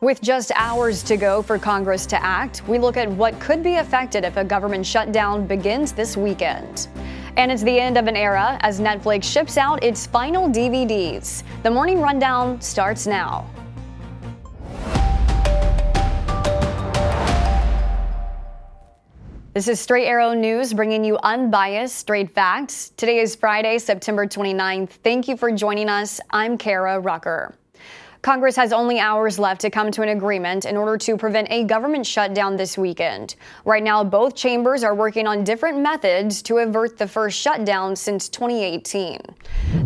With just hours to go for Congress to act, we look at what could be affected if a government shutdown begins this weekend. And it's the end of an era as Netflix ships out its final DVDs. The Morning Rundown starts now. This is Straight Arrow News, bringing you unbiased, straight facts. Today is Friday, September 29th. Thank you for joining us. I'm Kara Rucker. Congress has only hours left to come to an agreement in order to prevent a government shutdown this weekend. Right now, both chambers are working on different methods to avert the first shutdown since 2018.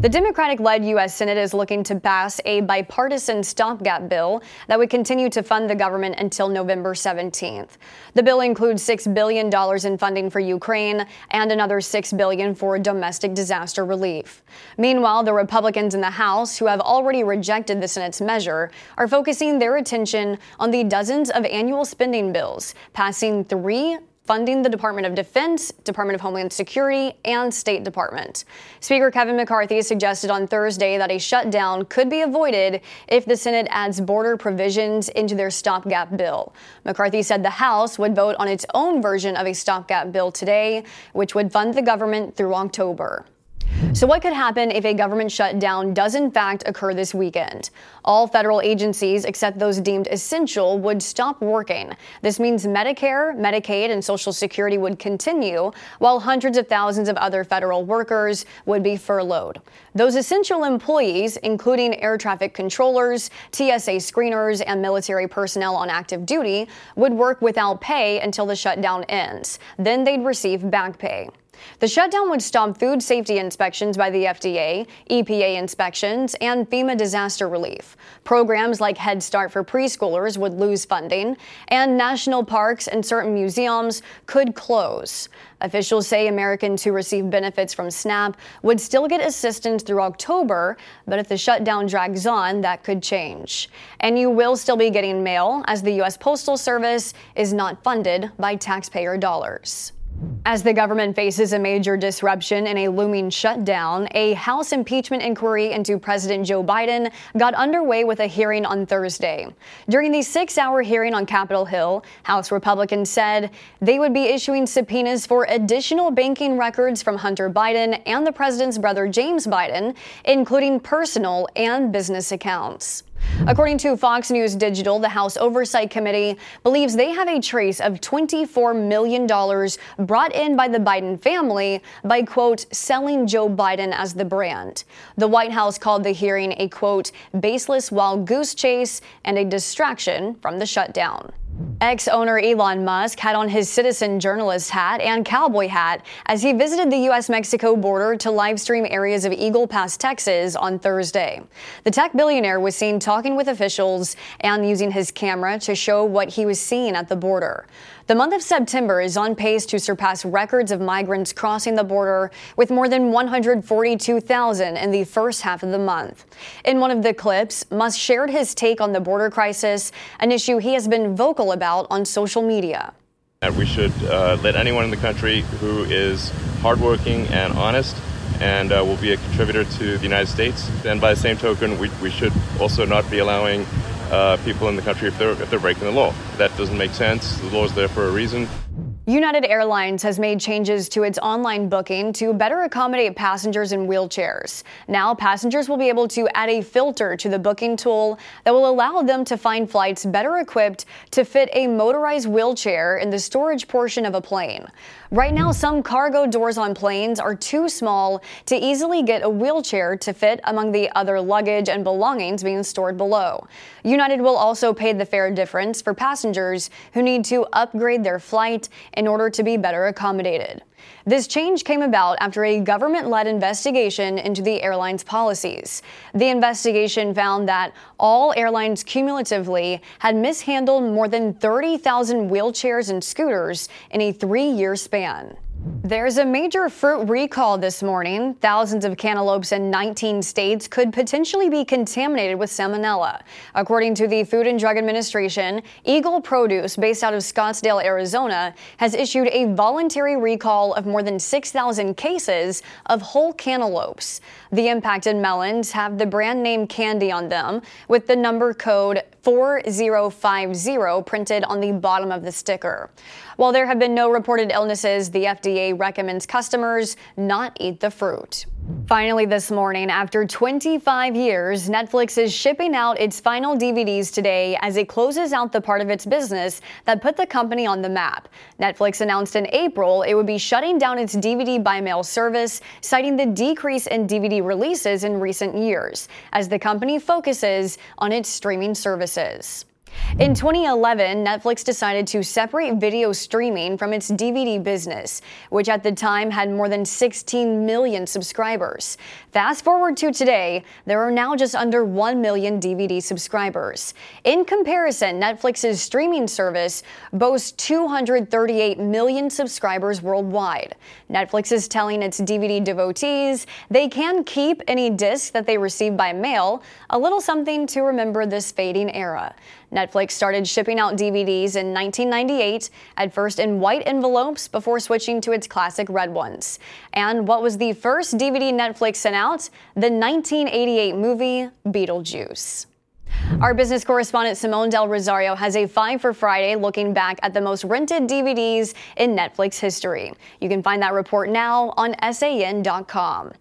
The Democratic-led U.S. Senate is looking to pass a bipartisan stopgap bill that would continue to fund the government until November 17th. The bill includes $6 billion in funding for Ukraine and another $6 billion for domestic disaster relief. Meanwhile, the Republicans in the House, who have already rejected the Senate's measure, are focusing their attention on the dozens of annual spending bills, passing three, funding the Department of Defense, Department of Homeland Security, and State Department. Speaker Kevin McCarthy suggested on Thursday that a shutdown could be avoided if the Senate adds border provisions into their stopgap bill. McCarthy said the House would vote on its own version of a stopgap bill today, which would fund the government through October. So what could happen if a government shutdown does in fact occur this weekend? All federal agencies except those deemed essential would stop working. This means Medicare, Medicaid, and Social Security would continue, while hundreds of thousands of other federal workers would be furloughed. Those essential employees, including air traffic controllers, TSA screeners, and military personnel on active duty, would work without pay until the shutdown ends. Then they'd receive back pay. The shutdown would stop food safety inspections by the FDA, EPA inspections, and FEMA disaster relief. Programs like Head Start for preschoolers would lose funding, and national parks and certain museums could close. Officials say Americans who receive benefits from SNAP would still get assistance through October, but if the shutdown drags on, that could change. And you will still be getting mail, as the U.S. Postal Service is not funded by taxpayer dollars. As the government faces a major disruption and a looming shutdown, a House impeachment inquiry into President Joe Biden got underway with a hearing on Thursday. During the 6-hour hearing on Capitol Hill, House Republicans said they would be issuing subpoenas for additional banking records from Hunter Biden and the president's brother James Biden, including personal and business accounts. According to Fox News Digital, the House Oversight Committee believes they have a trace of $24 million brought in by the Biden family by, quote, selling Joe Biden as the brand. The White House called the hearing a, quote, baseless wild goose chase and a distraction from the shutdown. Ex-owner Elon Musk had on his citizen journalist hat and cowboy hat as he visited the U.S.-Mexico border to livestream areas of Eagle Pass, Texas on Thursday. The tech billionaire was seen talking with officials and using his camera to show what he was seeing at the border. The month of September is on pace to surpass records of migrants crossing the border, with more than 142,000 in the first half of the month. In one of the clips, Musk shared his take on the border crisis, an issue he has been vocal about on social media. We should let anyone in the country who is hardworking and honest and will be a contributor to the United States. And by the same token, we should also not be allowing people in the country if they're breaking the law. That doesn't make sense. The law is there for a reason. United Airlines has made changes to its online booking to better accommodate passengers in wheelchairs. Now, passengers will be able to add a filter to the booking tool that will allow them to find flights better equipped to fit a motorized wheelchair in the storage portion of a plane. Right now, some cargo doors on planes are too small to easily get a wheelchair to fit among the other luggage and belongings being stored below. United will also pay the fare difference for passengers who need to upgrade their flight in order to be better accommodated. This change came about after a government-led investigation into the airline's policies. The investigation found that all airlines cumulatively had mishandled more than 30,000 wheelchairs and scooters in a 3-year span. There's a major fruit recall this morning. Thousands of cantaloupes in 19 states could potentially be contaminated with salmonella. According to the Food and Drug Administration, Eagle Produce, based out of Scottsdale, Arizona, has issued a voluntary recall of more than 6,000 cases of whole cantaloupes. The impacted melons have the brand name Candy on them, with the number code 4050 printed on the bottom of the sticker. While there have been no reported illnesses, the FDA recommends customers not eat the fruit. Finally, this morning, after 25 years, Netflix is shipping out its final DVDs today as it closes out the part of its business that put the company on the map. Netflix announced in April it would be shutting down its DVD by mail service, citing the decrease in DVD releases in recent years, as the company focuses on its streaming services. In 2011, Netflix decided to separate video streaming from its DVD business, which at the time had more than 16 million subscribers. Fast forward to today, there are now just under 1 million DVD subscribers. In comparison, Netflix's streaming service boasts 238 million subscribers worldwide. Netflix is telling its DVD devotees they can keep any disc that they receive by mail, a little something to remember this fading era. Netflix started shipping out DVDs in 1998, at first in white envelopes before switching to its classic red ones. And what was the first DVD Netflix sent out? The 1988 movie Beetlejuice. Our business correspondent Simone Del Rosario has a five for Friday looking back at the most rented DVDs in Netflix history. You can find that report now on SAN.com.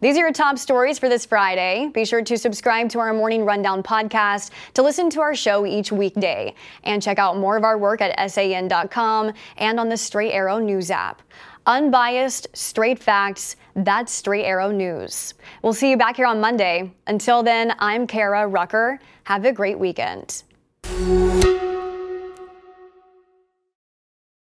These are your top stories for this Friday. Be sure to subscribe to our Morning Rundown podcast to listen to our show each weekday. And check out more of our work at SAN.com and on the Straight Arrow News app. Unbiased, straight facts, that's Straight Arrow News. We'll see you back here on Monday. Until then, I'm Kara Rucker. Have a great weekend.